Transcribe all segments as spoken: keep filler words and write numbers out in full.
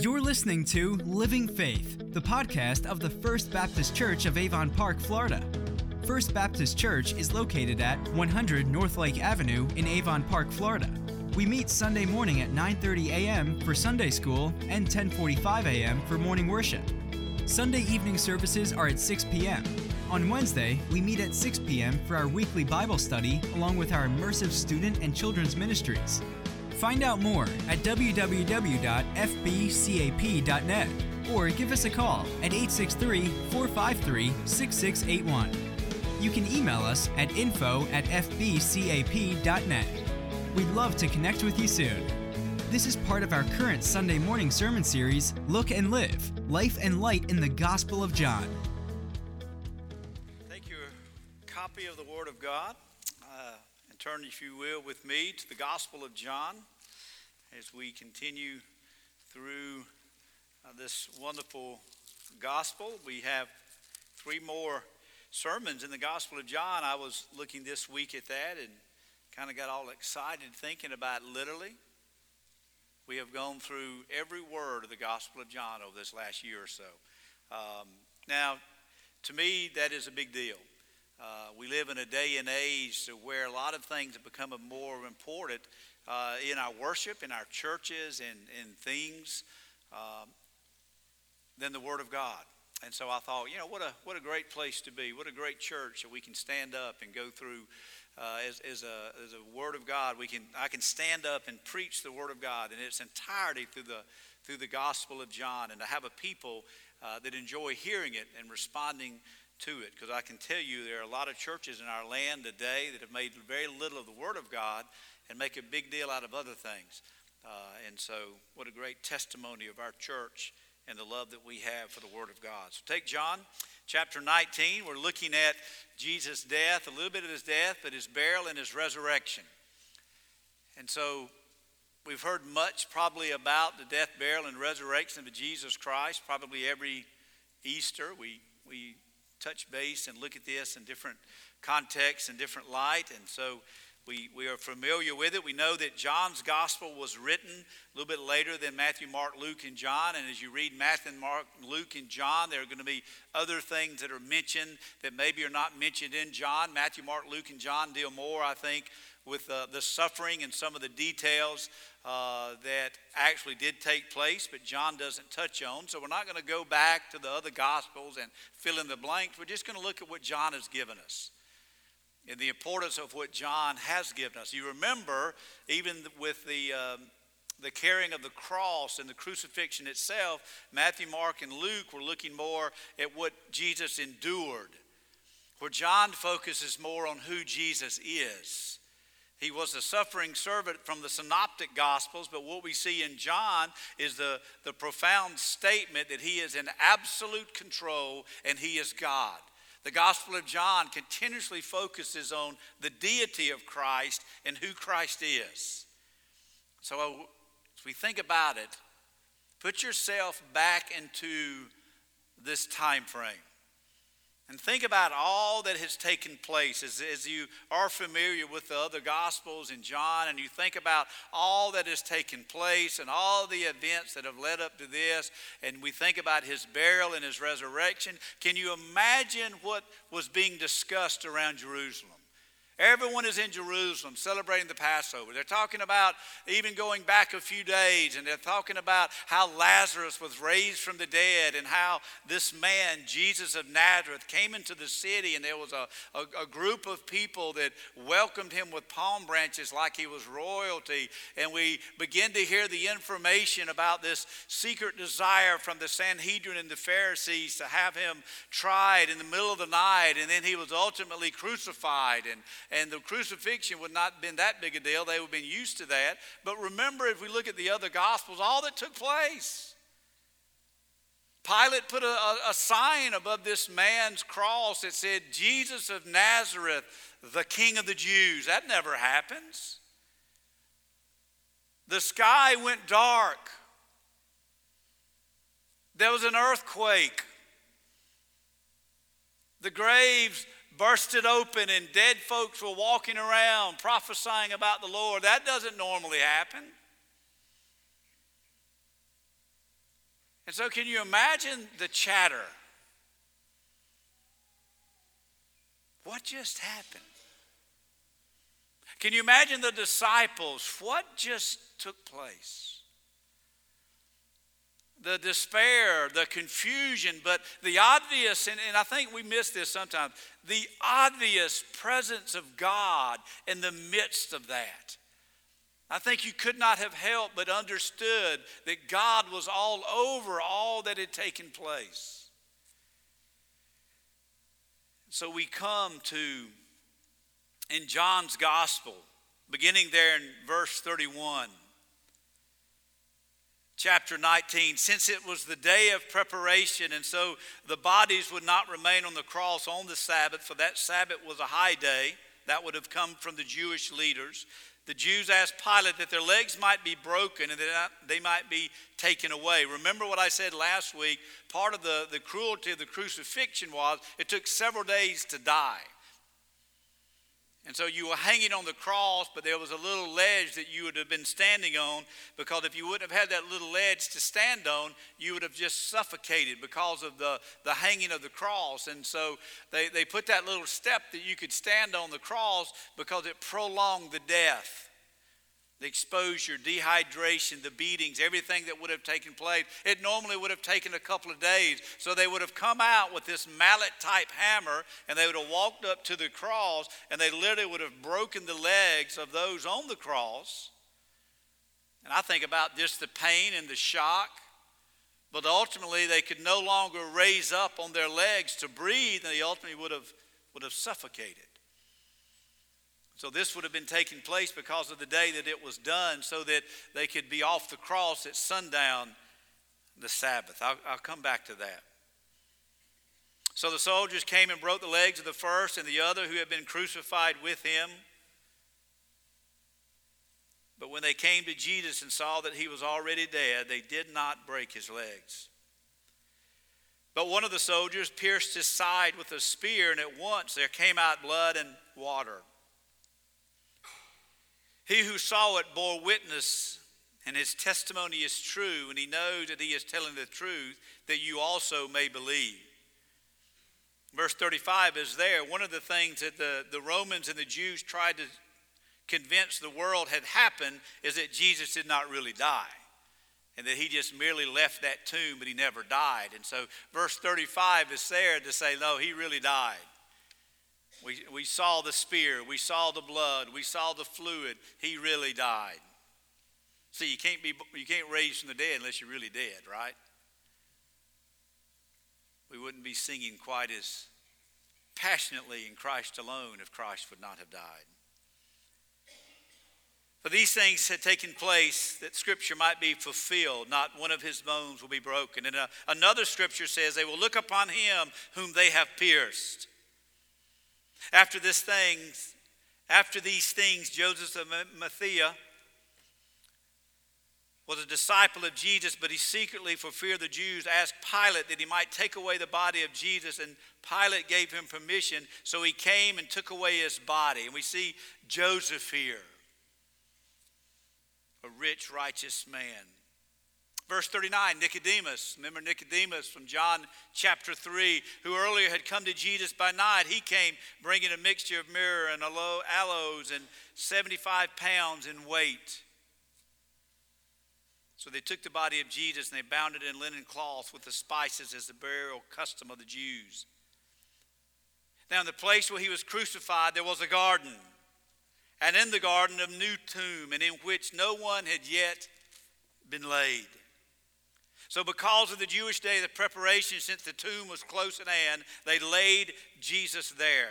You're listening to Living Faith, the podcast of the First Baptist Church of Avon Park, Florida. First Baptist Church is located at one hundred North Lake Avenue in Avon Park, Florida. We meet Sunday morning at nine thirty a.m. for Sunday school and ten forty-five a.m. for morning worship. Sunday evening services are at six p.m. On Wednesday, we meet at six p.m. for our weekly Bible study along with our immersive student and children's ministries. Find out more at w w w dot f b cap dot net or give us a call at eight six three, four five three, six six eight one. You can email us at info at f b cap dot net. We'd love to connect with you soon. This is part of our current Sunday morning sermon series, Look and Live, Life and Light in the Gospel of John. Take your copy of the Word of God. Uh, Turn, if you will, with me to the Gospel of John as we continue through uh, this wonderful gospel. We have three more sermons in the Gospel of John. I was looking this week at that and kind of got all excited thinking about it. Literally, we have gone through every word of the Gospel of John over this last year or so. Um, now, to me, that is a big deal. Uh, we live in a day and age to where a lot of things have become more important uh, in our worship, in our churches, and in, in things um, than the Word of God. And so I thought, you know, what a what a great place to be, what a great church that we can stand up and go through uh, as as a as a Word of God. We can I can stand up and preach the Word of God in its entirety through the through the Gospel of John, and to have a people uh, that enjoy hearing it and responding to it, because I can tell you there are a lot of churches in our land today that have made very little of the Word of God and make a big deal out of other things. Uh, and so what a great testimony of our church and the love that we have for the Word of God. So take John chapter nineteen. We're looking at Jesus' death, a little bit of his death, but his burial and his resurrection. And so we've heard much probably about the death, burial, and resurrection of Jesus Christ. Probably every Easter we we touch base and look at this in different contexts and different light. And so we we are familiar with it. We know that John's gospel was written a little bit later than Matthew, Mark, Luke, and John. And as you read Matthew, Mark, Luke, and John, there are going to be other things that are mentioned that maybe are not mentioned in John. Matthew, Mark, Luke, and John deal more, I think, with uh, the suffering and some of the details uh, that actually did take place, but John doesn't touch on. So we're not going to go back to the other gospels and fill in the blanks. We're just going to look at what John has given us and the importance of what John has given us. You remember, even with the um, the carrying of the cross and the crucifixion itself, Matthew, Mark, and Luke were looking more at what Jesus endured, where John focuses more on who Jesus is. He was a suffering servant from the synoptic gospels, but what we see in John is the, the profound statement that he is in absolute control and he is God. The Gospel of John continuously focuses on the deity of Christ and who Christ is. So as we think about it, put yourself back into this time frame. And think about all that has taken place as, as you are familiar with the other Gospels and John, and you think about all that has taken place and all the events that have led up to this, and we think about his burial and his resurrection. Can you imagine what was being discussed around Jerusalem? Everyone is in Jerusalem celebrating the Passover. They're talking about even going back a few days, and they're talking about how Lazarus was raised from the dead and how this man, Jesus of Nazareth, came into the city, and there was a, a, a group of people that welcomed him with palm branches like he was royalty. And we begin to hear the information about this secret desire from the Sanhedrin and the Pharisees to have him tried in the middle of the night, and then he was ultimately crucified. And And the crucifixion would not have been that big a deal. They would have been used to that. But remember, if we look at the other Gospels, all that took place. Pilate put a, a sign above this man's cross that said, Jesus of Nazareth, the King of the Jews. That never happens. The sky went dark. There was an earthquake. The graves bursted open, and dead folks were walking around prophesying about the Lord. That doesn't normally happen. And so can you imagine the chatter? What just happened? Can you imagine the disciples? What just took place? The despair, the confusion, but the obvious, and, and I think we miss this sometimes, the obvious presence of God in the midst of that. I think you could not have helped but understood that God was all over all that had taken place. So we come to, in John's gospel, beginning there in verse thirty-one, chapter nineteen, since it was the day of preparation, and so the bodies would not remain on the cross on the Sabbath, for that Sabbath was a high day. That would have come from the Jewish leaders. The Jews asked Pilate that their legs might be broken and that they might be taken away. Remember what I said last week, part of the, the cruelty of the crucifixion was it took several days to die. And so you were hanging on the cross, but there was a little ledge that you would have been standing on, because if you wouldn't have had that little ledge to stand on, you would have just suffocated because of the, the hanging of the cross. And so they, they put that little step that you could stand on the cross because it prolonged the death, the exposure, dehydration, the beatings, everything that would have taken place. It normally would have taken a couple of days. So they would have come out with this mallet-type hammer, and they would have walked up to the cross, and they literally would have broken the legs of those on the cross. And I think about just the pain and the shock. But ultimately, they could no longer raise up on their legs to breathe, and they ultimately would have, would have suffocated. So this would have been taking place because of the day that it was done, so that they could be off the cross at sundown the Sabbath. I'll, I'll come back to that. So the soldiers came and broke the legs of the first and the other who had been crucified with him. But when they came to Jesus and saw that he was already dead, they did not break his legs. But one of the soldiers pierced his side with a spear, and at once there came out blood and water. He who saw it bore witness, and his testimony is true, and he knows that he is telling the truth, that you also may believe. Verse thirty-five is there. One of the things that the, the Romans and the Jews tried to convince the world had happened is that Jesus did not really die, and that he just merely left that tomb, but he never died. And so verse thirty-five is there to say, no, he really died. We, we saw the spear, we saw the blood, we saw the fluid. He really died. See, you can't be you can't raise from the dead unless you're really dead, right? We wouldn't be singing quite as passionately in Christ alone if Christ would not have died. For these things had taken place that Scripture might be fulfilled. Not one of his bones will be broken. And a, another Scripture says, they will look upon him whom they have pierced. After this things, after these things, Joseph of Arimathea was a disciple of Jesus, but he secretly, for fear of the Jews, asked Pilate that he might take away the body of Jesus, and Pilate gave him permission, so he came and took away his body. And we see Joseph here, a rich, righteous man. Verse thirty-nine, Nicodemus, remember Nicodemus from John chapter three, who earlier had come to Jesus by night. He came bringing a mixture of myrrh and aloes and seventy-five pounds in weight. So they took the body of Jesus and they bound it in linen cloth with the spices, as the burial custom of the Jews. Now in the place where he was crucified, there was a garden, and in the garden a new tomb, and in which no one had yet been laid. So because of the Jewish day of preparation, since the tomb was close at hand, they laid Jesus there.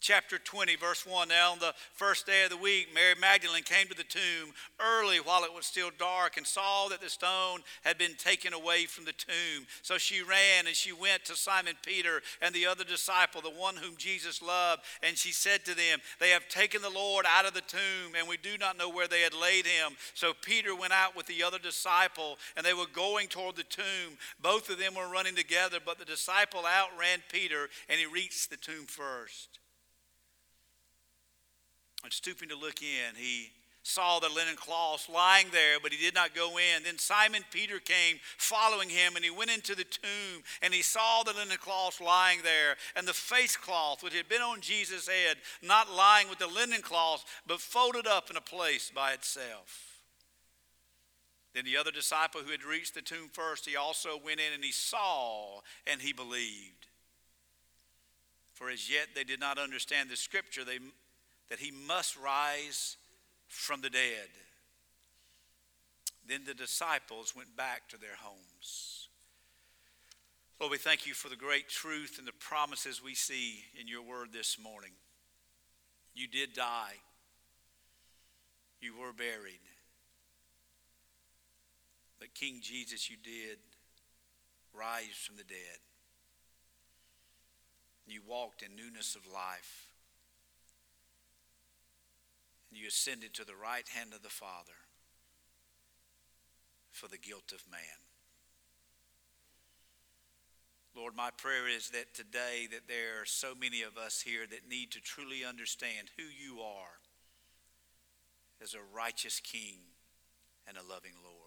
Chapter twenty, verse one, now on the first day of the week, Mary Magdalene came to the tomb early while it was still dark and saw that the stone had been taken away from the tomb. So she ran and she went to Simon Peter and the other disciple, the one whom Jesus loved, and she said to them, they have taken the Lord out of the tomb, and we do not know where they had laid him. So Peter went out with the other disciple, and they were going toward the tomb. Both of them were running together, but the disciple outran Peter, and he reached the tomb first. And stooping to look in, he saw the linen cloths lying there, but he did not go in. Then Simon Peter came following him, and he went into the tomb, and he saw the linen cloths lying there, and the face cloth which had been on Jesus' head, not lying with the linen cloths, but folded up in a place by itself. Then the other disciple who had reached the tomb first, he also went in, and he saw, and he believed. For as yet they did not understand the scripture they, that he must rise from the dead. Then the disciples went back to their homes. Lord, we thank you for the great truth and the promises we see in your word this morning. You did die. You were buried. But King Jesus, you did rise from the dead. You walked in newness of life. And you ascended to the right hand of the Father for the guilt of man. Lord, my prayer is that today that there are so many of us here that need to truly understand who you are as a righteous King and a loving Lord.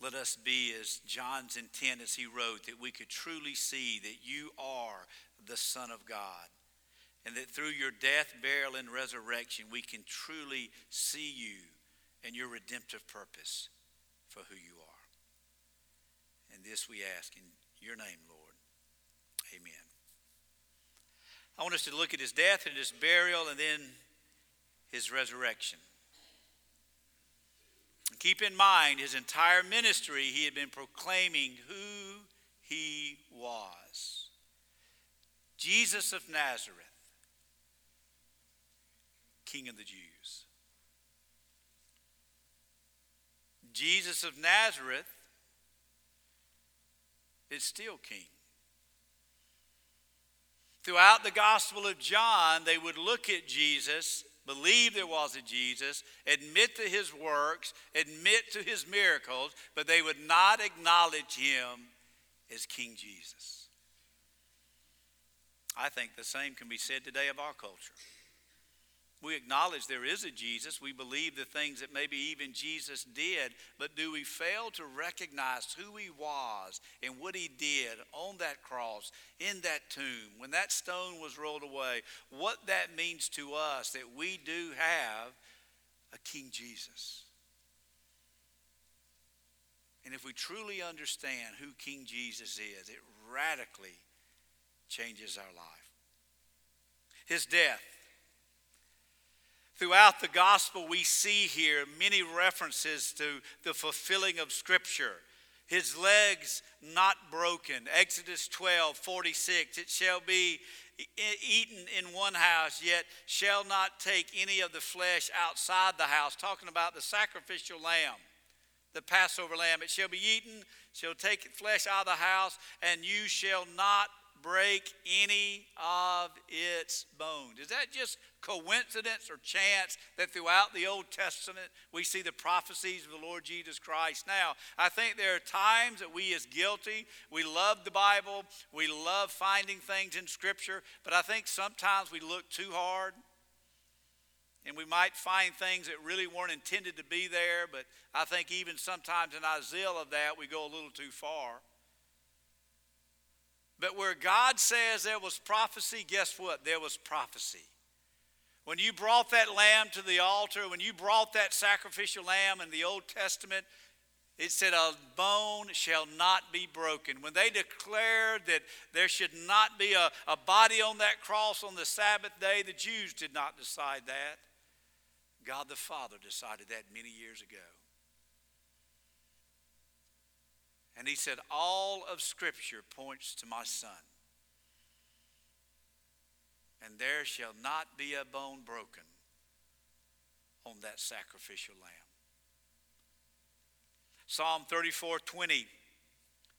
Let us be as John's intent as he wrote, that we could truly see that you are the Son of God, and that through your death, burial, and resurrection, we can truly see you and your redemptive purpose for who you are. And this we ask in your name, Lord. Amen. I want us to look at his death and his burial and then his resurrection. Keep in mind, his entire ministry, he had been proclaiming who he was. Jesus of Nazareth, King of the Jews. Jesus of Nazareth is still king. Throughout the Gospel of John, they would look at Jesus, believe there was a Jesus, admit to his works, admit to his miracles, but they would not acknowledge him as King Jesus. I think the same can be said today of our culture. We acknowledge there is a Jesus. We believe the things that maybe even Jesus did, but do we fail to recognize who he was and what he did on that cross, in that tomb, when that stone was rolled away, what that means to us that we do have a King Jesus? And if we truly understand who King Jesus is, it radically changes our life. His death. Throughout the gospel, we see here many references to the fulfilling of Scripture. His legs not broken. Exodus twelve forty-six. It shall be eaten in one house, yet shall not take any of the flesh outside the house. Talking about the sacrificial lamb, the Passover lamb. It shall be eaten, shall take flesh out of the house, and you shall not break any of its bones. Is that just coincidence or chance that throughout the Old Testament we see the prophecies of the Lord Jesus Christ? Now, I think there are times that we as guilty, we love the Bible, we love finding things in Scripture, but I think sometimes we look too hard and we might find things that really weren't intended to be there, but I think even sometimes in our zeal of that we go a little too far. But where God says there was prophecy, guess what? There was prophecy. When you brought that lamb to the altar, when you brought that sacrificial lamb in the Old Testament, it said a bone shall not be broken. When they declared that there should not be a, a body on that cross on the Sabbath day, the Jews did not decide that. God the Father decided that many years ago. And he said, all of Scripture points to my Son. And there shall not be a bone broken on that sacrificial lamb. Psalm thirty-four twenty,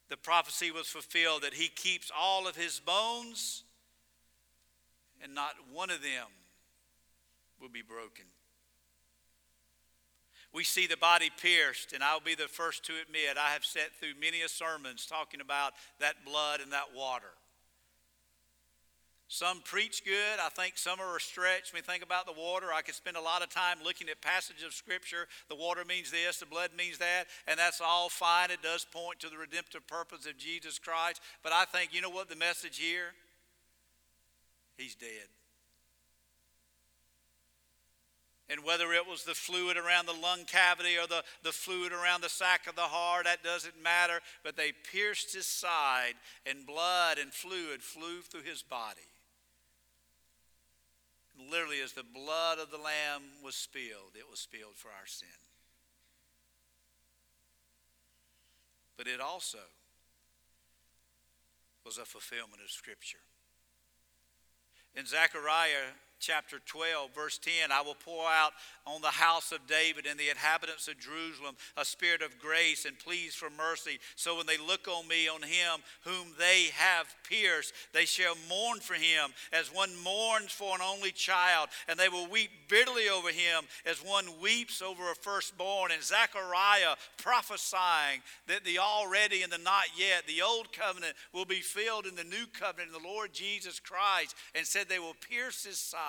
the prophecy was fulfilled that he keeps all of his bones and not one of them will be broken. We see the body pierced, and I'll be the first to admit, I have sat through many a sermons talking about that blood and that water. Some preach good. I think some are stretched. When we think about the water, I could spend a lot of time looking at passages of Scripture. The water means this, the blood means that, and that's all fine. It does point to the redemptive purpose of Jesus Christ. But I think, you know what the message here? He's dead. And whether it was the fluid around the lung cavity or the, the fluid around the sac of the heart, that doesn't matter. But they pierced his side, and blood and fluid flew through his body. Literally, as the blood of the Lamb was spilled, it was spilled for our sin. But it also was a fulfillment of Scripture. In Zechariah chapter twelve, verse ten, I will pour out on the house of David and the inhabitants of Jerusalem a spirit of grace and pleas for mercy. So when they look on me, on him whom they have pierced, they shall mourn for him as one mourns for an only child. And they will weep bitterly over him as one weeps over a firstborn. And Zechariah prophesying that the already and the not yet, the old covenant will be filled in the new covenant in the Lord Jesus Christ, and said they will pierce his side.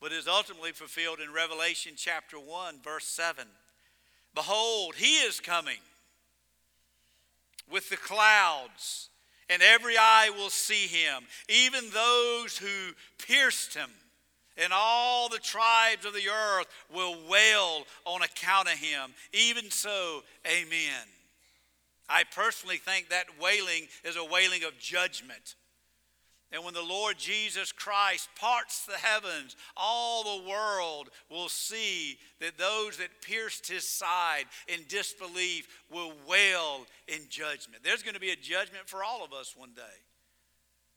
But is ultimately fulfilled in Revelation chapter one, verse seven. Behold, he is coming with the clouds, and every eye will see him, even those who pierced him, and all the tribes of the earth will wail on account of him. Even so, amen. I personally think that wailing is a wailing of judgment. And when the Lord Jesus Christ parts the heavens, all the world will see that those that pierced his side in disbelief will wail in judgment. There's going to be a judgment for all of us one day,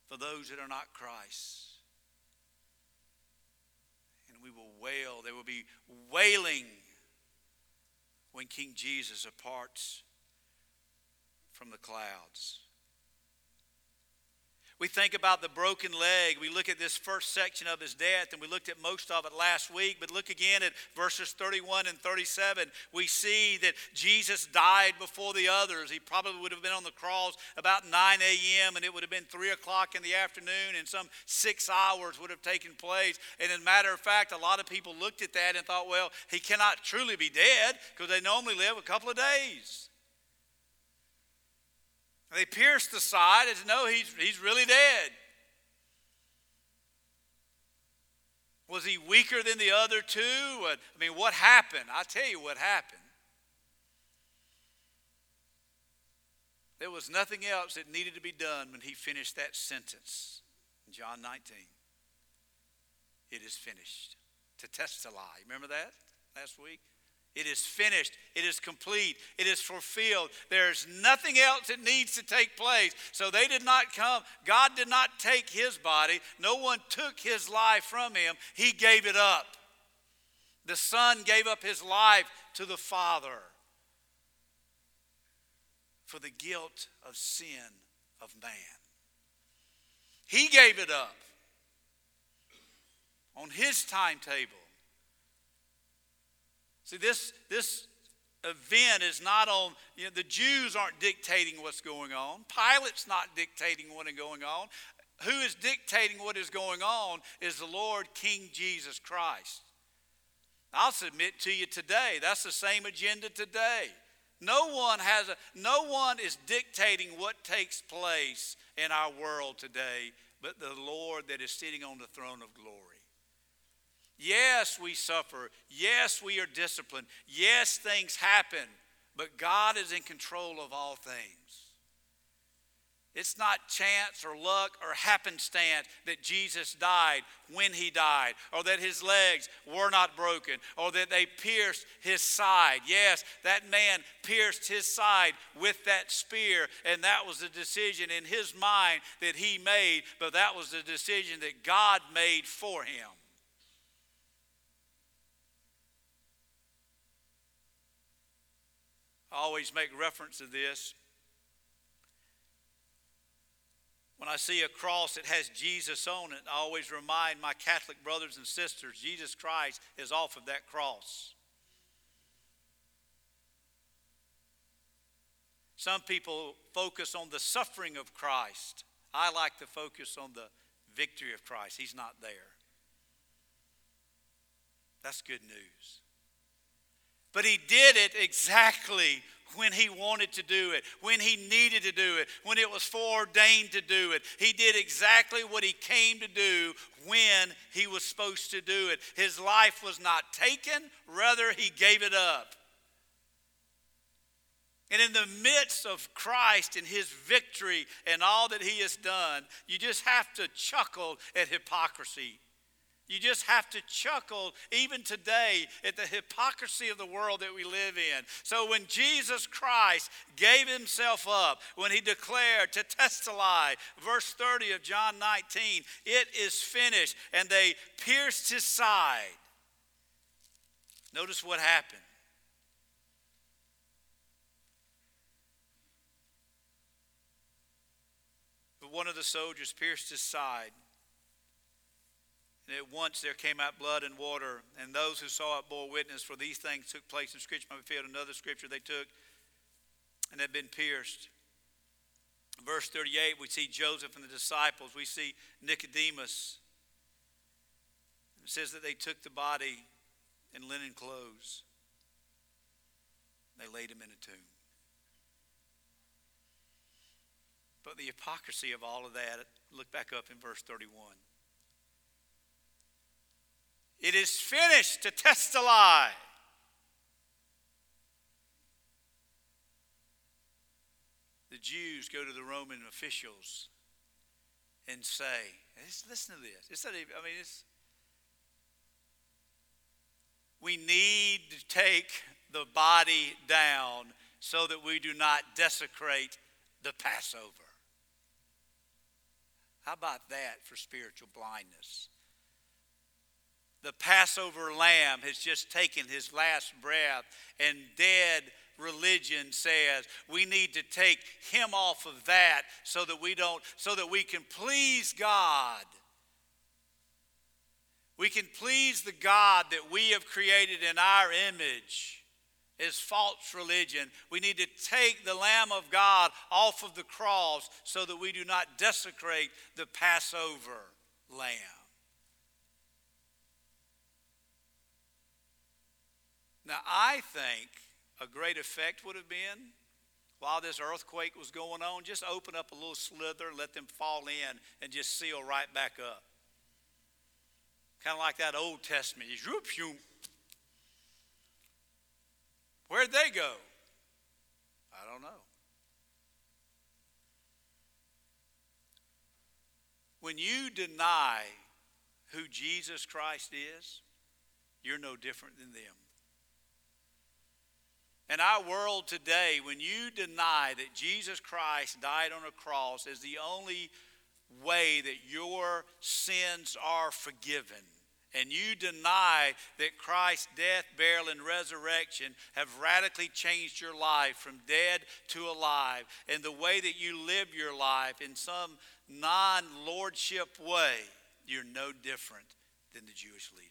for those that are not Christ. And we will wail. There will be wailing when King Jesus departs from the clouds. We think about the broken leg. We look at this first section of his death, and we looked at most of it last week. But look again at verses thirty-one and thirty-seven. We see that Jesus died before the others. He probably would have been on the cross about nine a.m., and it would have been three o'clock in the afternoon, and some six hours would have taken place. And as a matter of fact, a lot of people looked at that and thought, well, he cannot truly be dead, because they normally live a couple of days. They pierced the side and said, no, he's, he's really dead. Was he weaker than the other two? I mean, what happened? I'll tell you what happened. There was nothing else that needed to be done when he finished that sentence. In John nineteen, it is finished. To testify. Remember that last week? It is finished. It is complete. It is fulfilled. There is nothing else that needs to take place. So they did not come. God did not take his body. No one took his life from him. He gave it up. The Son gave up his life to the Father for the guilt of sin of man. He gave it up on his timetable. See, this, this event is not on, you know, the Jews aren't dictating what's going on. Pilate's not dictating what is going on. Who is dictating what is going on is the Lord King Jesus Christ. I'll submit to you today, that's the same agenda today. No one has a, no one is dictating what takes place in our world today but the Lord that is sitting on the throne of glory. Yes, we suffer. Yes, we are disciplined. Yes, things happen. But God is in control of all things. It's not chance or luck or happenstance that Jesus died when he died, or that his legs were not broken, or that they pierced his side. Yes, that man pierced his side with that spear, and that was the decision in his mind that he made, but that was the decision that God made for him. I always make reference to this. When I see a cross that has Jesus on it, I always remind my Catholic brothers and sisters, Jesus Christ is off of that cross. Some people focus on the suffering of Christ I like to focus on the victory of Christ. He's not there. That's good news. But he did it exactly when he wanted to do it, when he needed to do it, when it was foreordained to do it. He did exactly what he came to do when he was supposed to do it. His life was not taken, rather he gave it up. And in the midst of Christ and his victory and all that he has done, you just have to chuckle at hypocrisy. You just have to chuckle even today at the hypocrisy of the world that we live in. So when Jesus Christ gave himself up, when he declared to testify, verse thirty of John nineteen, it is finished, and they pierced his side. Notice what happened. But one of the soldiers pierced his side. And at once there came out blood and water, and those who saw it bore witness, for these things took place in Scripture. I fulfilled another scripture they took and had been pierced. Verse thirty-eight, we see Joseph and the disciples. We see Nicodemus. It says that they took the body in linen clothes. They laid him in a tomb. But the hypocrisy of all of that, look back up in verse thirty-one. It is finished to testify. The Jews go to the Roman officials and say, listen to this. It's not even, I mean, it's, we need to take the body down so that we do not desecrate the Passover. How about that for spiritual blindness? The Passover lamb has just taken his last breath, and dead religion says we need to take him off of that so that we don't, so that we can please God. We can please the God that we have created in our image. Is false religion. We need to take the Lamb of God off of the cross so that we do not desecrate the Passover lamb. Now, I think a great effect would have been, while this earthquake was going on, just open up a little slither, let them fall in, and just seal right back up. Kind of like that Old Testament. Where'd they go? I don't know. When you deny who Jesus Christ is, you're no different than them. In our world today, when you deny that Jesus Christ died on a cross as the only way that your sins are forgiven, and you deny that Christ's death, burial, and resurrection have radically changed your life from dead to alive, and the way that you live your life in some non-lordship way, you're no different than the Jewish leaders.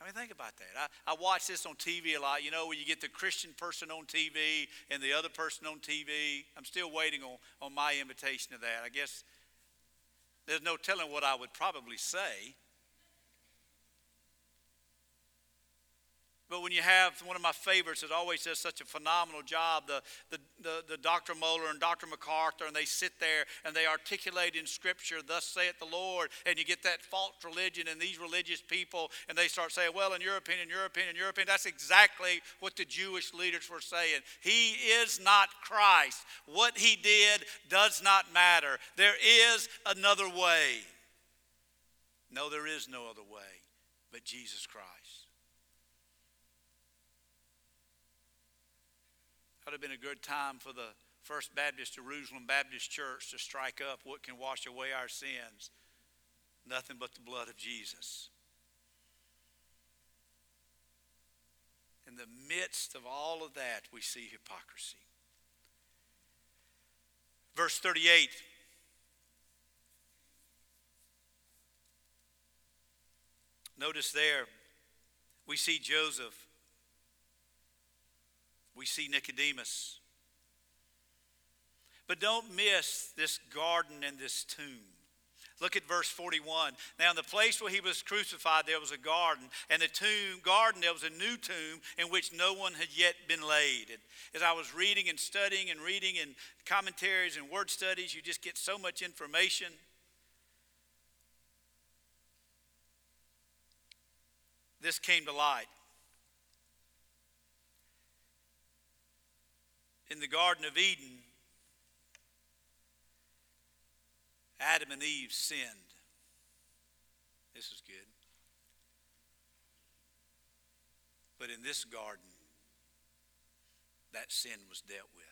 I mean, think about that. I, I watch this on T V a lot. You know, when you get the Christian person on T V and the other person on T V. I'm still waiting on, on my invitation to that. I guess there's no telling what I would probably say. But when you have one of my favorites that always does such a phenomenal job, the, the, the, the Doctor Moeller and Doctor MacArthur, and they sit there and they articulate in Scripture, thus saith the Lord, and you get that false religion and these religious people, and they start saying, well, in your opinion, your opinion, your opinion. That's exactly what the Jewish leaders were saying. He is not Christ. What he did does not matter. There is another way. No, there is no other way but Jesus Christ. That would have been a good time for the First Baptist Jerusalem Baptist Church to strike up what can wash away our sins. Nothing but the blood of Jesus. In the midst of all of that, we see hypocrisy. Verse thirty-eight. Notice there, we see Joseph. We see Nicodemus. But don't miss this garden and this tomb. Look at verse forty-one. Now in the place where he was crucified, there was a garden. And the tomb garden, there was a new tomb in which no one had yet been laid. And as I was reading and studying and reading and commentaries and word studies, you just get so much information. This came to light. In the Garden of Eden, Adam and Eve sinned. This is good. But in this garden, that sin was dealt with.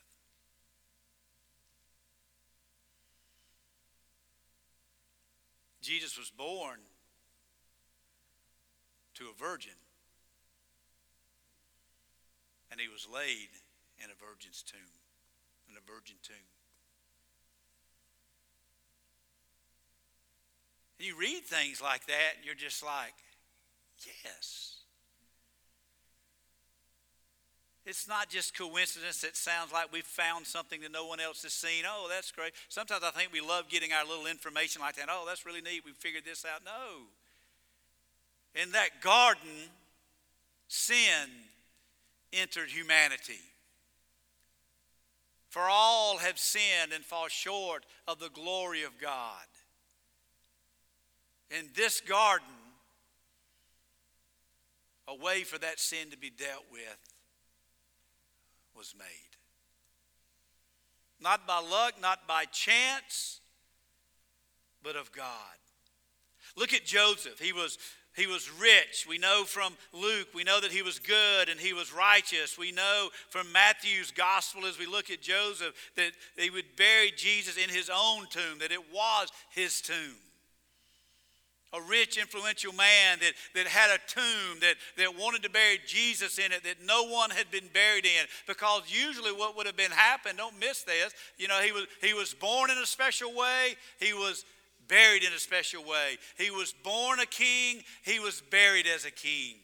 Jesus was born to a virgin, and he was laid in a virgin's tomb, in a virgin tomb. You read things like that, and you're just like, yes. It's not just coincidence that sounds like we've found something that no one else has seen. Oh, that's great. Sometimes I think we love getting our little information like that. Oh, that's really neat. We figured this out. No. In that garden, sin entered humanity. For all have sinned and fall short of the glory of God. In this garden, a way for that sin to be dealt with was made. Not by luck, not by chance, but of God. Look at Joseph. He was... He was rich. We know from Luke, we know that he was good and he was righteous. We know from Matthew's gospel as we look at Joseph that they would bury Jesus in his own tomb, that it was his tomb. A rich, influential man that, that had a tomb that, that wanted to bury Jesus in it that no one had been buried in. Because usually what would have been happened, don't miss this, you know, he was, he was born in a special way. He was buried in a special way. He was born a king. He was buried as a king.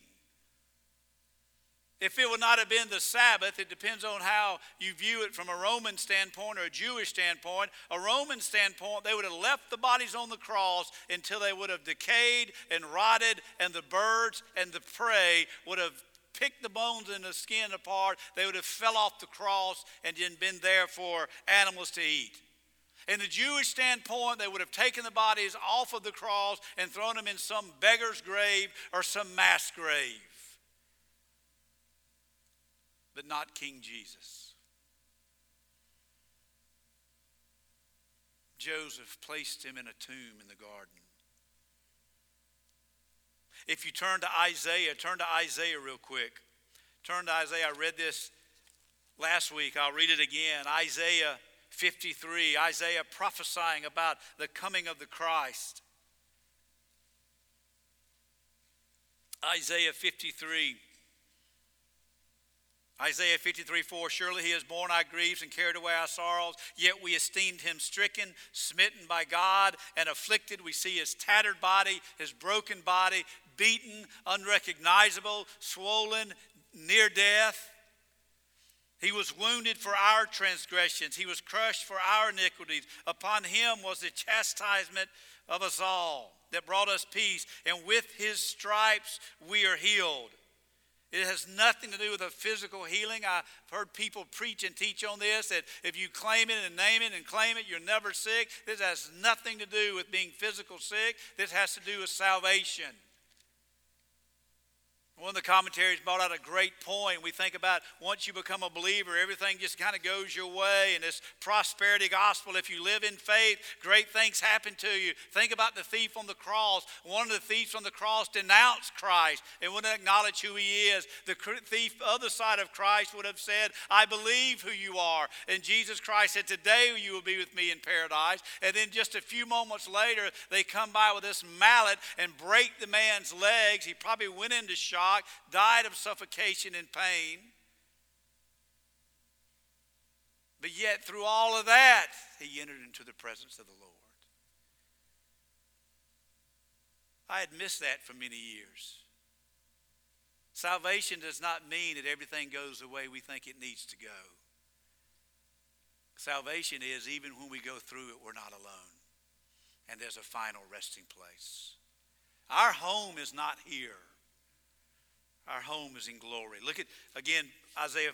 If it would not have been the Sabbath, it depends on how you view it from a Roman standpoint or a Jewish standpoint. A Roman standpoint, they would have left the bodies on the cross until they would have decayed and rotted, and the birds and the prey would have picked the bones and the skin apart. They would have fell off the cross and then been there for animals to eat. In the Jewish standpoint, they would have taken the bodies off of the cross and thrown them in some beggar's grave or some mass grave. But not King Jesus. Joseph placed him in a tomb in the garden. If you turn to Isaiah, turn to Isaiah real quick. Turn to Isaiah. I read this last week. I'll read it again. Isaiah fifty-three, Isaiah prophesying about the coming of the Christ. Isaiah fifty-three. Isaiah fifty-three, four, surely he has borne our griefs and carried away our sorrows, yet we esteemed him stricken, smitten by God, and afflicted. We see his tattered body, his broken body, beaten, unrecognizable, swollen, near death. He was wounded for our transgressions. He was crushed for our iniquities. Upon him was the chastisement of us all that brought us peace. And with his stripes we are healed. It has nothing to do with a physical healing. I've heard people preach and teach on this, that if you claim it and name it and claim it, you're never sick. This has nothing to do with being physical sick. This has to do with salvation. One of the commentaries brought out a great point. We think about once you become a believer, everything just kind of goes your way. And this prosperity gospel, if you live in faith, great things happen to you. Think about the thief on the cross. One of the thieves on the cross denounced Christ and wouldn't acknowledge who he is. The thief other side of Christ would have said, I believe who you are. And Jesus Christ said, today you will be with me in paradise. And then just a few moments later, they come by with this mallet and break the man's legs. He probably went into shock. Died of suffocation and pain. But yet through all of that, he entered into the presence of the Lord. I had missed that for many years. Salvation does not mean that everything goes the way we think it needs to go. salvation is even when we go through it, we're not alone. And there's a final resting place. Our home is not here. Our home is in glory. Look at, again, Isaiah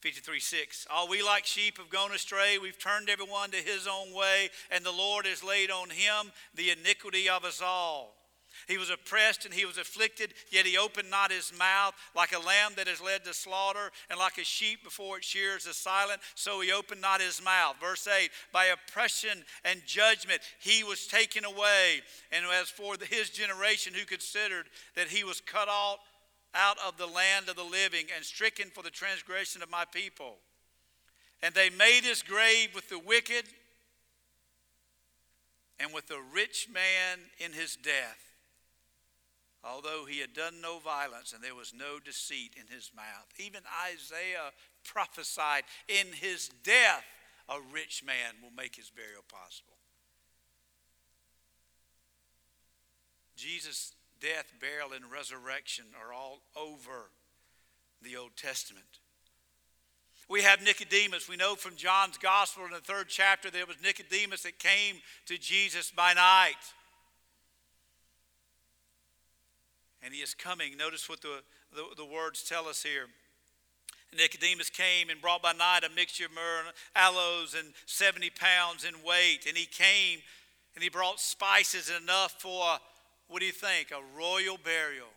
fifty-three six. All we like sheep have gone astray. We've turned everyone to his own way, and the Lord has laid on him the iniquity of us all. He was oppressed and he was afflicted, yet he opened not his mouth. Like a lamb that is led to slaughter, and like a sheep before its shears is silent, so he opened not his mouth. Verse eight, by oppression and judgment he was taken away. And as for his generation, who considered that he was cut off out of the land of the living and stricken for the transgression of my people. And they made his grave with the wicked and with the rich man in his death, although he had done no violence and there was no deceit in his mouth. Even Isaiah prophesied, in his death a rich man will make his burial possible. Jesus' death, burial, and resurrection are all over the Old Testament. We have Nicodemus. We know from John's Gospel in the third chapter that it was Nicodemus that came to Jesus by night. And he is coming. Notice what the, the, the words tell us here. Nicodemus came and brought by night a mixture of myrrh and aloes and seventy pounds in weight. And he came and he brought spices enough for, what do you think? A royal burial.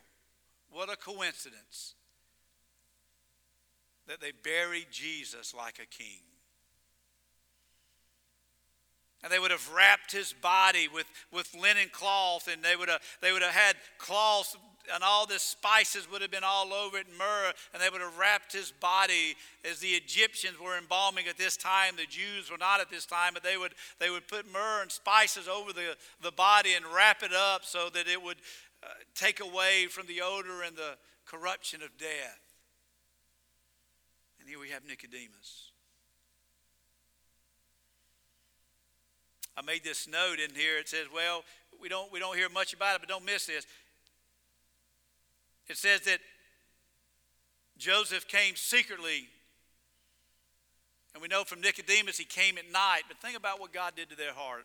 What a coincidence that they buried Jesus like a king. And they would have wrapped his body with, with linen cloth, and they would have, they would have had cloths, and all the spices would have been all over it, myrrh, and they would have wrapped his body as the Egyptians were embalming at this time. The Jews were not at this time, but they would they would put myrrh and spices over the, the body and wrap it up so that it would uh, take away from the odor and the corruption of death. And here we have Nicodemus. I made this note in here. It says, well, we don't we don't hear much about it, but don't miss this. It says that Joseph came secretly. And we know from Nicodemus he came at night. But think about what God did to their heart.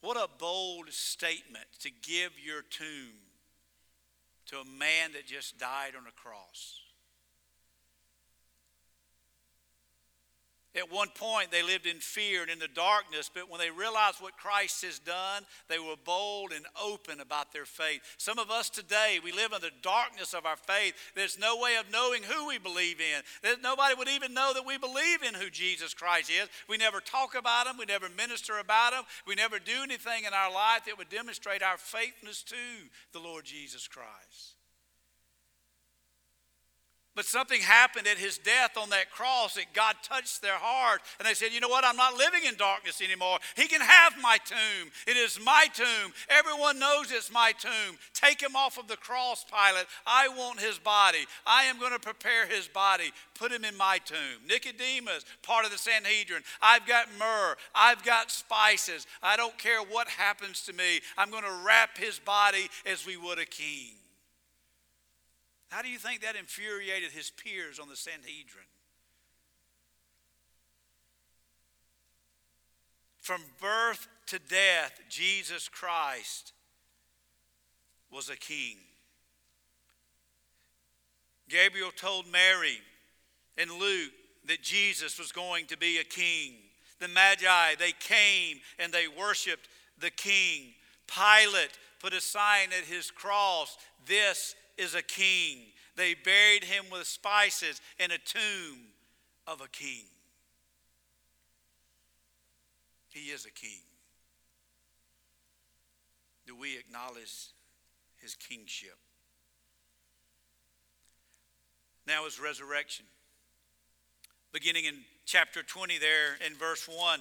What a bold statement to give your tomb to a man that just died on a cross. At one point, they lived in fear and in the darkness, but when they realized what Christ has done, they were bold and open about their faith. Some of us today, we live in the darkness of our faith. There's no way of knowing who we believe in. There's, nobody would even know that we believe in who Jesus Christ is. We never talk about him. We never minister about him. We never do anything in our life that would demonstrate our faithfulness to the Lord Jesus Christ. But something happened at his death on that cross that God touched their heart. And they said, you know what? I'm not living in darkness anymore. He can have my tomb. It is my tomb. Everyone knows it's my tomb. Take him off of the cross, Pilate. I want his body. I am going to prepare his body. Put him in my tomb. Nicodemus, part of the Sanhedrin. I've got myrrh. I've got spices. I don't care what happens to me. I'm going to wrap his body as we would a king. How do you think that infuriated his peers on the Sanhedrin? From birth to death, Jesus Christ was a king. Gabriel told Mary and Luke that Jesus was going to be a king. The Magi, they came and they worshiped the king. Pilate put a sign at his cross, this is a king. They buried him with spices in a tomb of a king. He is a king. Do we acknowledge his kingship? Now his resurrection. Beginning in chapter twenty there in verse one.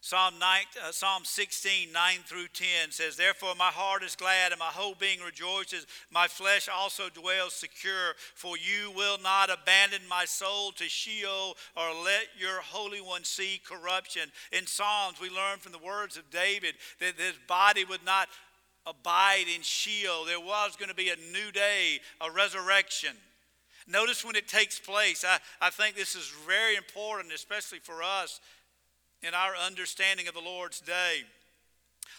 Psalm, nine, uh, Psalm sixteen, nine through ten says, therefore my heart is glad and my whole being rejoices. My flesh also dwells secure, for you will not abandon my soul to Sheol or let your Holy One see corruption. In Psalms we learn from the words of David that his body would not abide in Sheol. There was going to be a new day, a resurrection. Notice when it takes place. I, I think this is very important, especially for us in our understanding of the Lord's Day.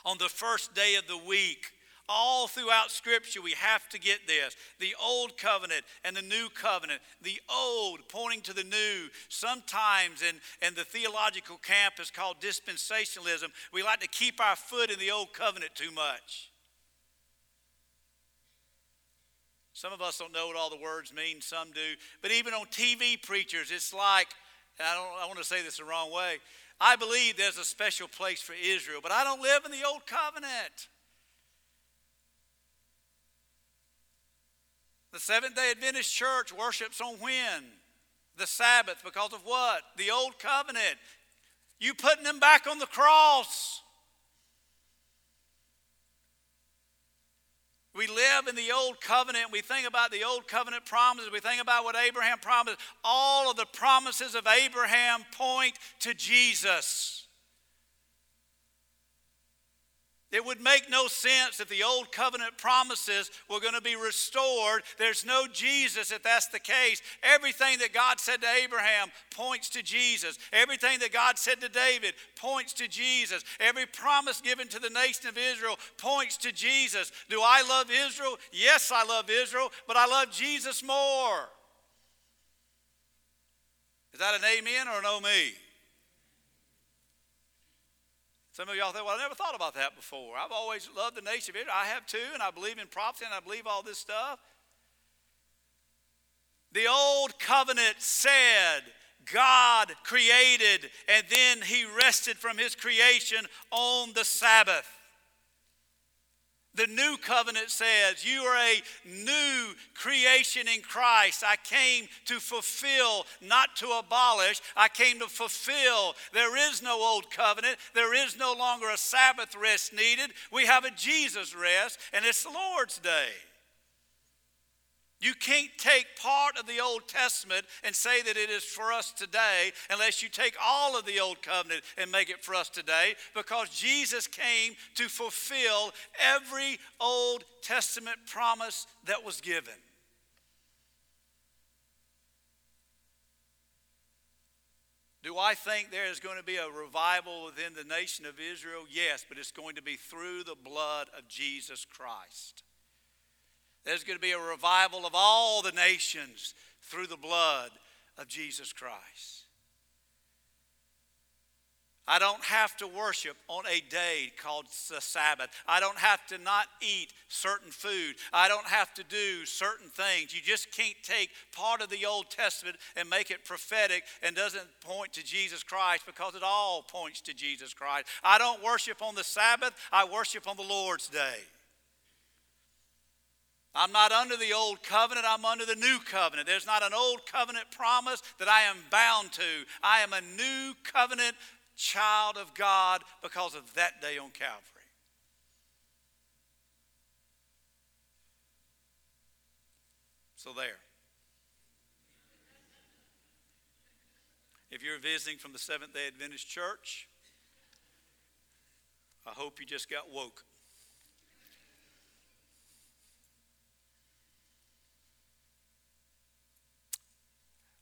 On the first day of the week, all throughout Scripture, we have to get this. The old covenant and the new covenant. The old pointing to the new. Sometimes in, in the theological camp is called dispensationalism. We like to keep our foot in the old covenant too much. Some of us don't know what all the words mean. Some do. But even on T V preachers, it's like, and I don't. I want to say this the wrong way. I believe there's a special place for Israel, but I don't live in the old covenant. The Seventh-day Adventist Church worships on when? The Sabbath, because of what? The old covenant. You putting them back on the cross. We live in the old covenant. We think about the old covenant promises. We think about what Abraham promised. All of the promises of Abraham point to Jesus. It would make no sense if the old covenant promises were going to be restored. There's no Jesus if that's the case. Everything that God said to Abraham points to Jesus. Everything that God said to David points to Jesus. Every promise given to the nation of Israel points to Jesus. Do I love Israel? Yes, I love Israel, but I love Jesus more. Is that an amen or an oh me? Some of y'all think, well, I never thought about that before. I've always loved the nation of Israel. I have too, and I believe in prophecy, and I believe all this stuff. The old covenant said God created, and then he rested from his creation on the Sabbath. The new covenant says, you are a new creation in Christ. I came to fulfill, not to abolish. I came to fulfill. There is no old covenant. There is no longer a Sabbath rest needed. We have a Jesus rest, and it's the Lord's Day. You can't take part of the Old Testament and say that it is for us today unless you take all of the Old Covenant and make it for us today, because Jesus came to fulfill every Old Testament promise that was given. Do I think there is going to be a revival within the nation of Israel? Yes, but it's going to be through the blood of Jesus Christ. There's going to be a revival of all the nations through the blood of Jesus Christ. I don't have to worship on a day called the Sabbath. I don't have to not eat certain food. I don't have to do certain things. You just can't take part of the Old Testament and make it prophetic and doesn't point to Jesus Christ, because it all points to Jesus Christ. I don't worship on the Sabbath. I worship on the Lord's Day. I'm not under the old covenant, I'm under the new covenant. There's not an old covenant promise that I am bound to. I am a new covenant child of God because of that day on Calvary. So there. If you're visiting from the Seventh-day Adventist Church, I hope you just got woke.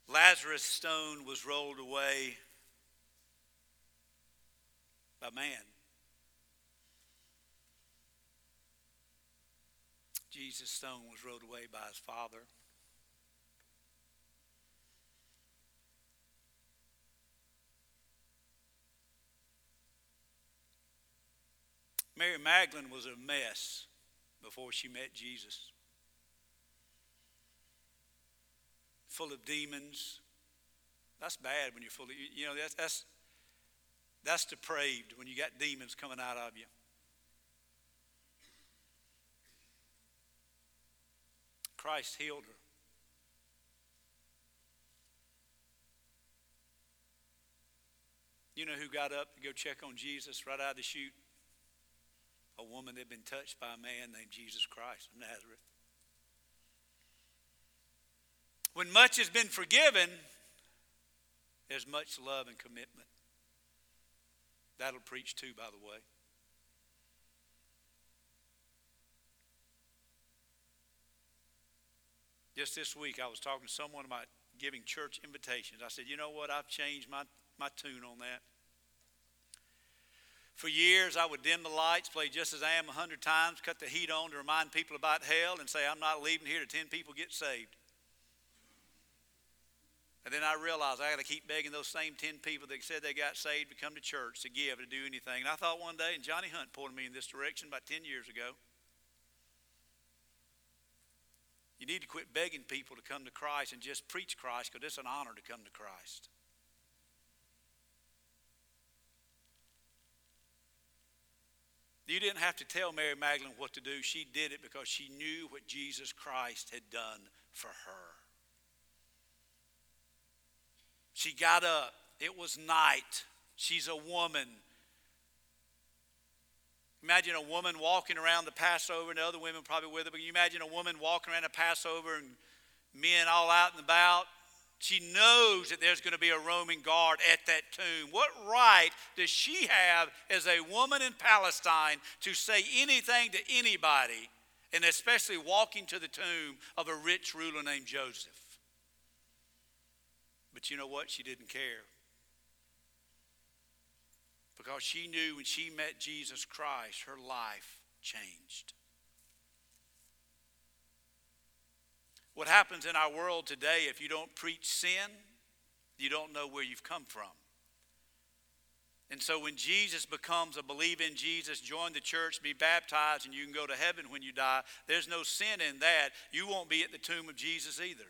Lazarus' stone was rolled away by man. Jesus' stone was rolled away by his Father. Mary Magdalene was a mess before she met Jesus. Full of demons. That's bad when you're full of, you know, that's, that's, that's depraved when you got demons coming out of you. Christ healed her. You know who got up to go check on Jesus right out of the chute? A woman that had been touched by a man named Jesus Christ of Nazareth. When much has been forgiven, there's much love and commitment. That'll preach too, by the way. Just this week, I was talking to someone about giving church invitations. I said, you know what? I've changed my, my tune on that. For years, I would dim the lights, play Just As I Am a hundred times, cut the heat on to remind people about hell, and say, I'm not leaving here till ten people get saved. And then I realized I got to keep begging those same ten people that said they got saved to come to church, to give, to do anything. And I thought one day, and Johnny Hunt pointed me in this direction about ten years ago, you need to quit begging people to come to Christ and just preach Christ, because it's an honor to come to Christ. You didn't have to tell Mary Magdalene what to do. She did it because she knew what Jesus Christ had done for her. She got up. It was night. She's a woman. Imagine a woman walking around the Passover, and the other women probably with her, but you imagine a woman walking around the Passover and men all out and about. She knows that there's going to be a Roman guard at that tomb. What right does she have as a woman in Palestine to say anything to anybody, and especially walking to the tomb of a rich ruler named Joseph? But you know what? She didn't care. Because she knew when she met Jesus Christ, her life changed. What happens in our world today, if you don't preach sin, you don't know where you've come from. And so when Jesus becomes a believe in Jesus, join the church, be baptized, and you can go to heaven when you die, there's no sin in that. You won't be at the tomb of Jesus either.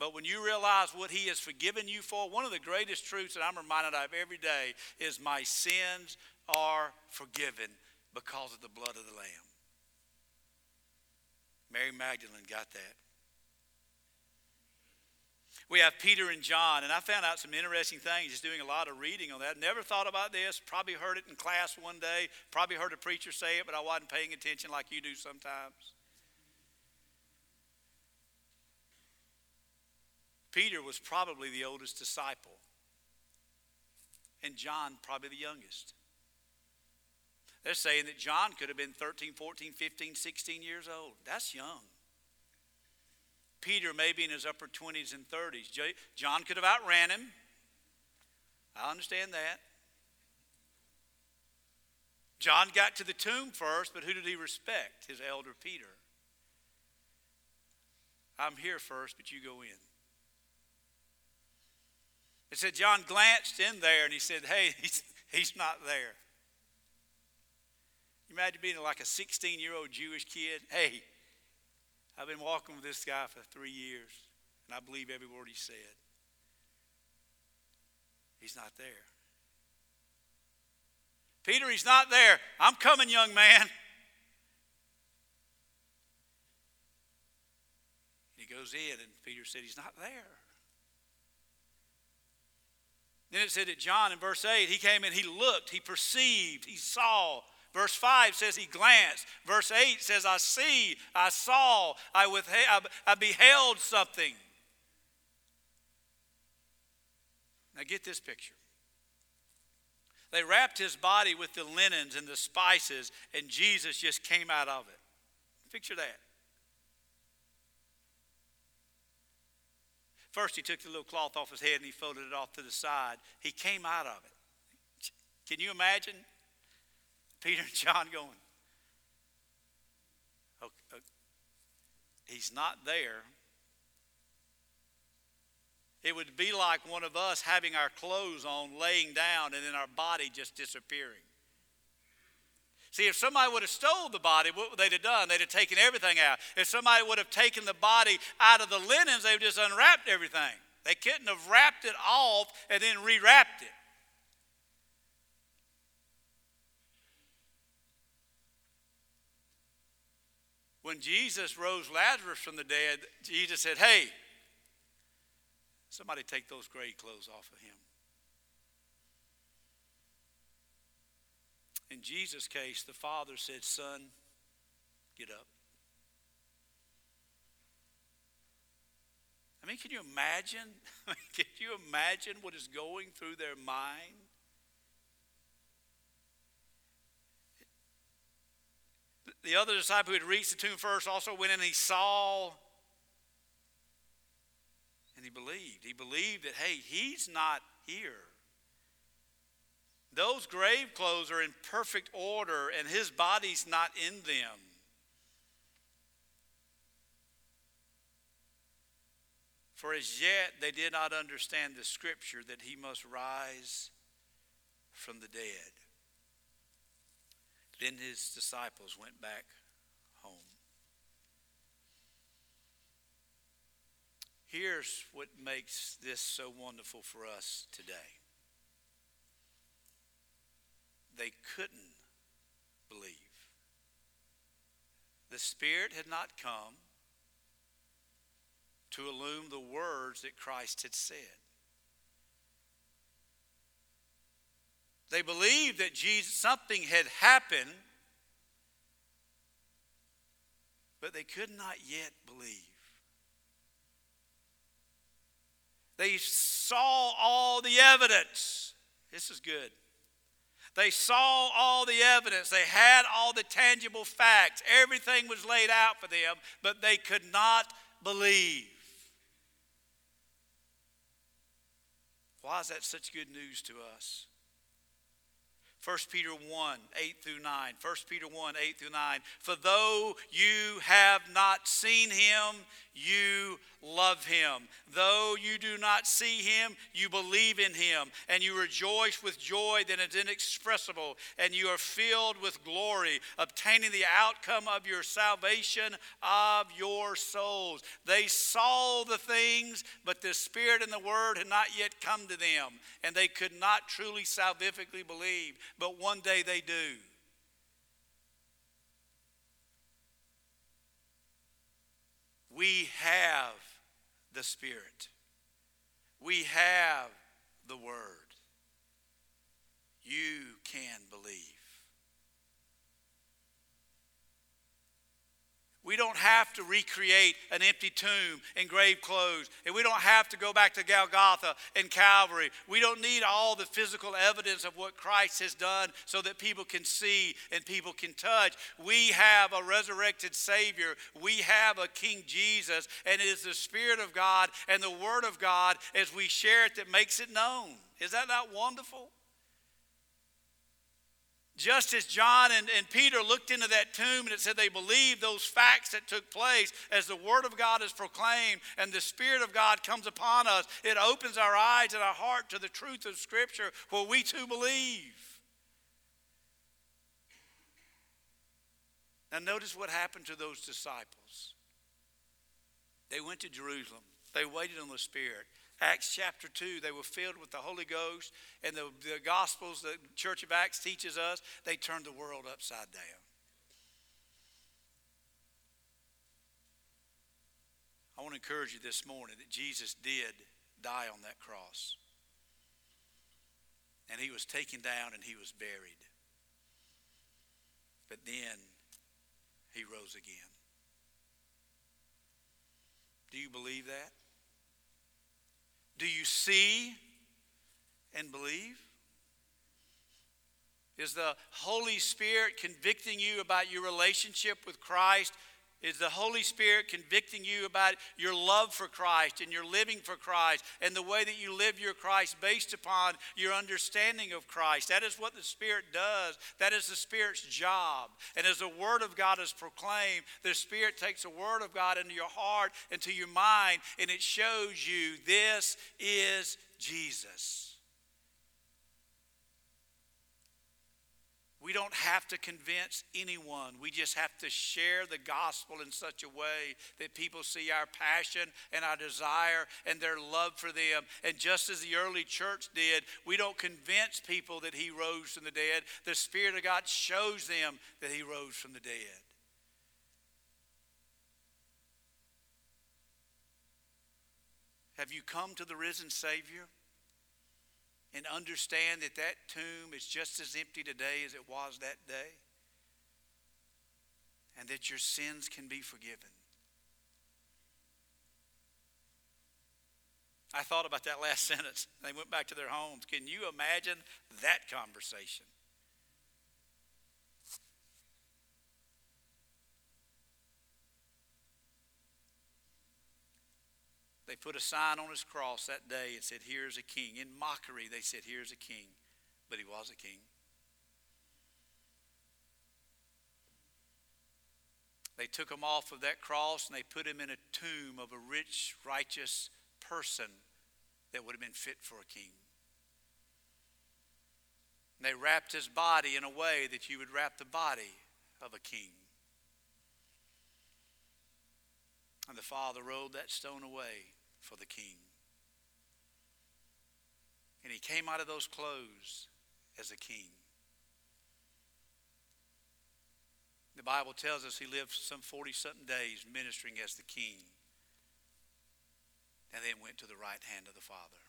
But when you realize what he has forgiven you for, one of the greatest truths that I'm reminded of every day is my sins are forgiven because of the blood of the Lamb. Mary Magdalene got that. We have Peter and John, and I found out some interesting things just doing a lot of reading on that. Never thought about this, probably heard it in class one day, probably heard a preacher say it, but I wasn't paying attention like you do sometimes. Peter was probably the oldest disciple, and John probably the youngest. They're saying that John could have been thirteen, fourteen, fifteen, sixteen years old. That's young. Peter maybe in his upper twenties and thirties. John could have outran him. I understand that. John got to the tomb first, but who did he respect? His elder Peter. I'm here first, but you go in. It said John glanced in there and he said, hey, he's, he's not there. You imagine being like a sixteen-year-old Jewish kid. Hey, I've been walking with this guy for three years, and I believe every word he said. He's not there. Peter, he's not there. I'm coming, young man. He goes in, and Peter said, he's not there. Then it said that John in verse eight, he came in, he looked, he perceived, he saw. Verse five says he glanced. Verse eight says, I see, I saw, I, withheld, I beheld something. Now get this picture. They wrapped his body with the linens and the spices, and Jesus just came out of it. Picture that. First, he took the little cloth off his head and he folded it off to the side. He came out of it. Can you imagine Peter and John going, okay, okay. He's not there. It would be like one of us having our clothes on, laying down, and then our body just disappearing. See, if somebody would have stole the body, what would they have done? They'd have taken everything out. If somebody would have taken the body out of the linens, they would have just unwrapped everything. They couldn't have wrapped it off and then rewrapped it. When Jesus rose Lazarus from the dead, Jesus said, hey, somebody take those grave clothes off of him. In Jesus' case, the Father said, son, get up. I mean, can you imagine? I mean, can you imagine what is going through their mind? The other disciple who had reached the tomb first also went in and he saw he believed. He believed that, hey, he's not here. Those grave clothes are in perfect order, and his body's not in them. For as yet they did not understand the scripture that he must rise from the dead. Then his disciples went back home. Here's what makes this so wonderful for us today. They couldn't believe. The Spirit had not come to illume the words that Christ had said. They believed that Jesus, something had happened, but they could not yet believe. They saw all the evidence. This is good. They saw all the evidence. They had all the tangible facts. Everything was laid out for them, but they could not believe. Why is that such good news to us? First Peter one, eight through nine. First Peter one, eight through nine. For though you have not seen him, you love him. Though you do not see him, you believe in him, and you rejoice with joy that is inexpressible, and you are filled with glory, obtaining the outcome of your salvation of your souls. They saw the things, but the Spirit and the Word had not yet come to them, and they could not truly salvifically believe, but one day they do. We have the Spirit. We have the Word. You can believe. We don't have to recreate an empty tomb and grave clothes. And we don't have to go back to Golgotha and Calvary. We don't need all the physical evidence of what Christ has done so that people can see and people can touch. We have a resurrected Savior. We have a King Jesus. And it is the Spirit of God and the Word of God as we share it that makes it known. Is that not wonderful? Just as John and, and Peter looked into that tomb and it said they believed those facts that took place, as the Word of God is proclaimed and the Spirit of God comes upon us, it opens our eyes and our heart to the truth of Scripture, where we too believe. Now notice what happened to those disciples. They went to Jerusalem. They waited on the Spirit. Acts chapter two, they were filled with the Holy Ghost, and the, the Gospels, the Church of Acts teaches us, they turned the world upside down. I want to encourage you this morning that Jesus did die on that cross. And he was taken down and he was buried. But then he rose again. Do you believe that? Do you see and believe? Is the Holy Spirit convicting you about your relationship with Christ? Is the Holy Spirit convicting you about your love for Christ and your living for Christ and the way that you live your Christ based upon your understanding of Christ? That is what the Spirit does. That is the Spirit's job. And as the Word of God is proclaimed, the Spirit takes the Word of God into your heart, into your mind, and it shows you this is Jesus. We don't have to convince anyone. We just have to share the gospel in such a way that people see our passion and our desire and their love for them. And just as the early church did, we don't convince people that he rose from the dead. The Spirit of God shows them that he rose from the dead. Have you come to the risen Savior? And understand that that tomb is just as empty today as it was that day. And that your sins can be forgiven. I thought about that last sentence. They went back to their homes. Can you imagine that conversation? They put a sign on his cross that day and said, "Here's a king." In mockery, they said, "Here's a king." But he was a king. They took him off of that cross and they put him in a tomb of a rich, righteous person that would have been fit for a king. And they wrapped his body in a way that you would wrap the body of a king. And the Father rolled that stone away for the king. And he came out of those clothes as a king. The Bible tells us he lived some forty-something days ministering as the king, and then went to the right hand of the Father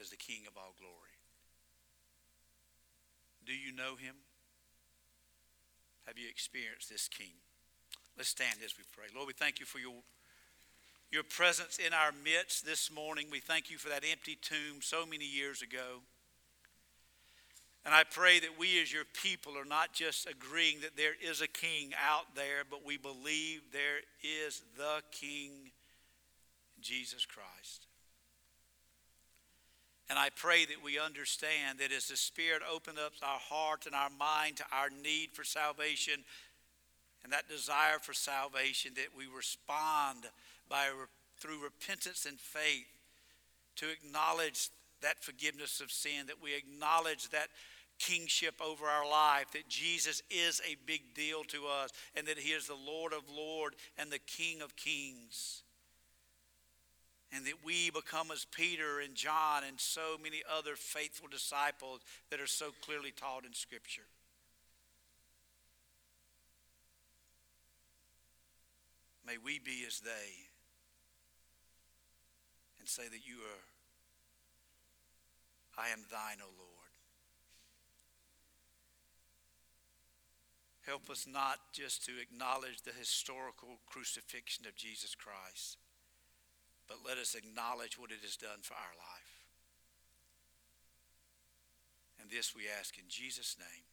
as the King of all glory. Do you know him? Have you experienced this king? Let's stand as we pray. Lord, we thank you for your, your presence in our midst this morning. We thank you for that empty tomb so many years ago. And I pray that we as your people are not just agreeing that there is a king out there, but we believe there is the King, Jesus Christ. And I pray that we understand that as the Spirit opens up our heart and our mind to our need for salvation and that desire for salvation, that we respond by through repentance and faith to acknowledge that forgiveness of sin, that we acknowledge that kingship over our life, that Jesus is a big deal to us, and that he is the Lord of Lords and the King of Kings. And that we become as Peter and John and so many other faithful disciples that are so clearly taught in Scripture. May we be as they and say that you are, "I am thine, O Lord." Help us not just to acknowledge the historical crucifixion of Jesus Christ, but let us acknowledge what it has done for our life. And this we ask in Jesus' name.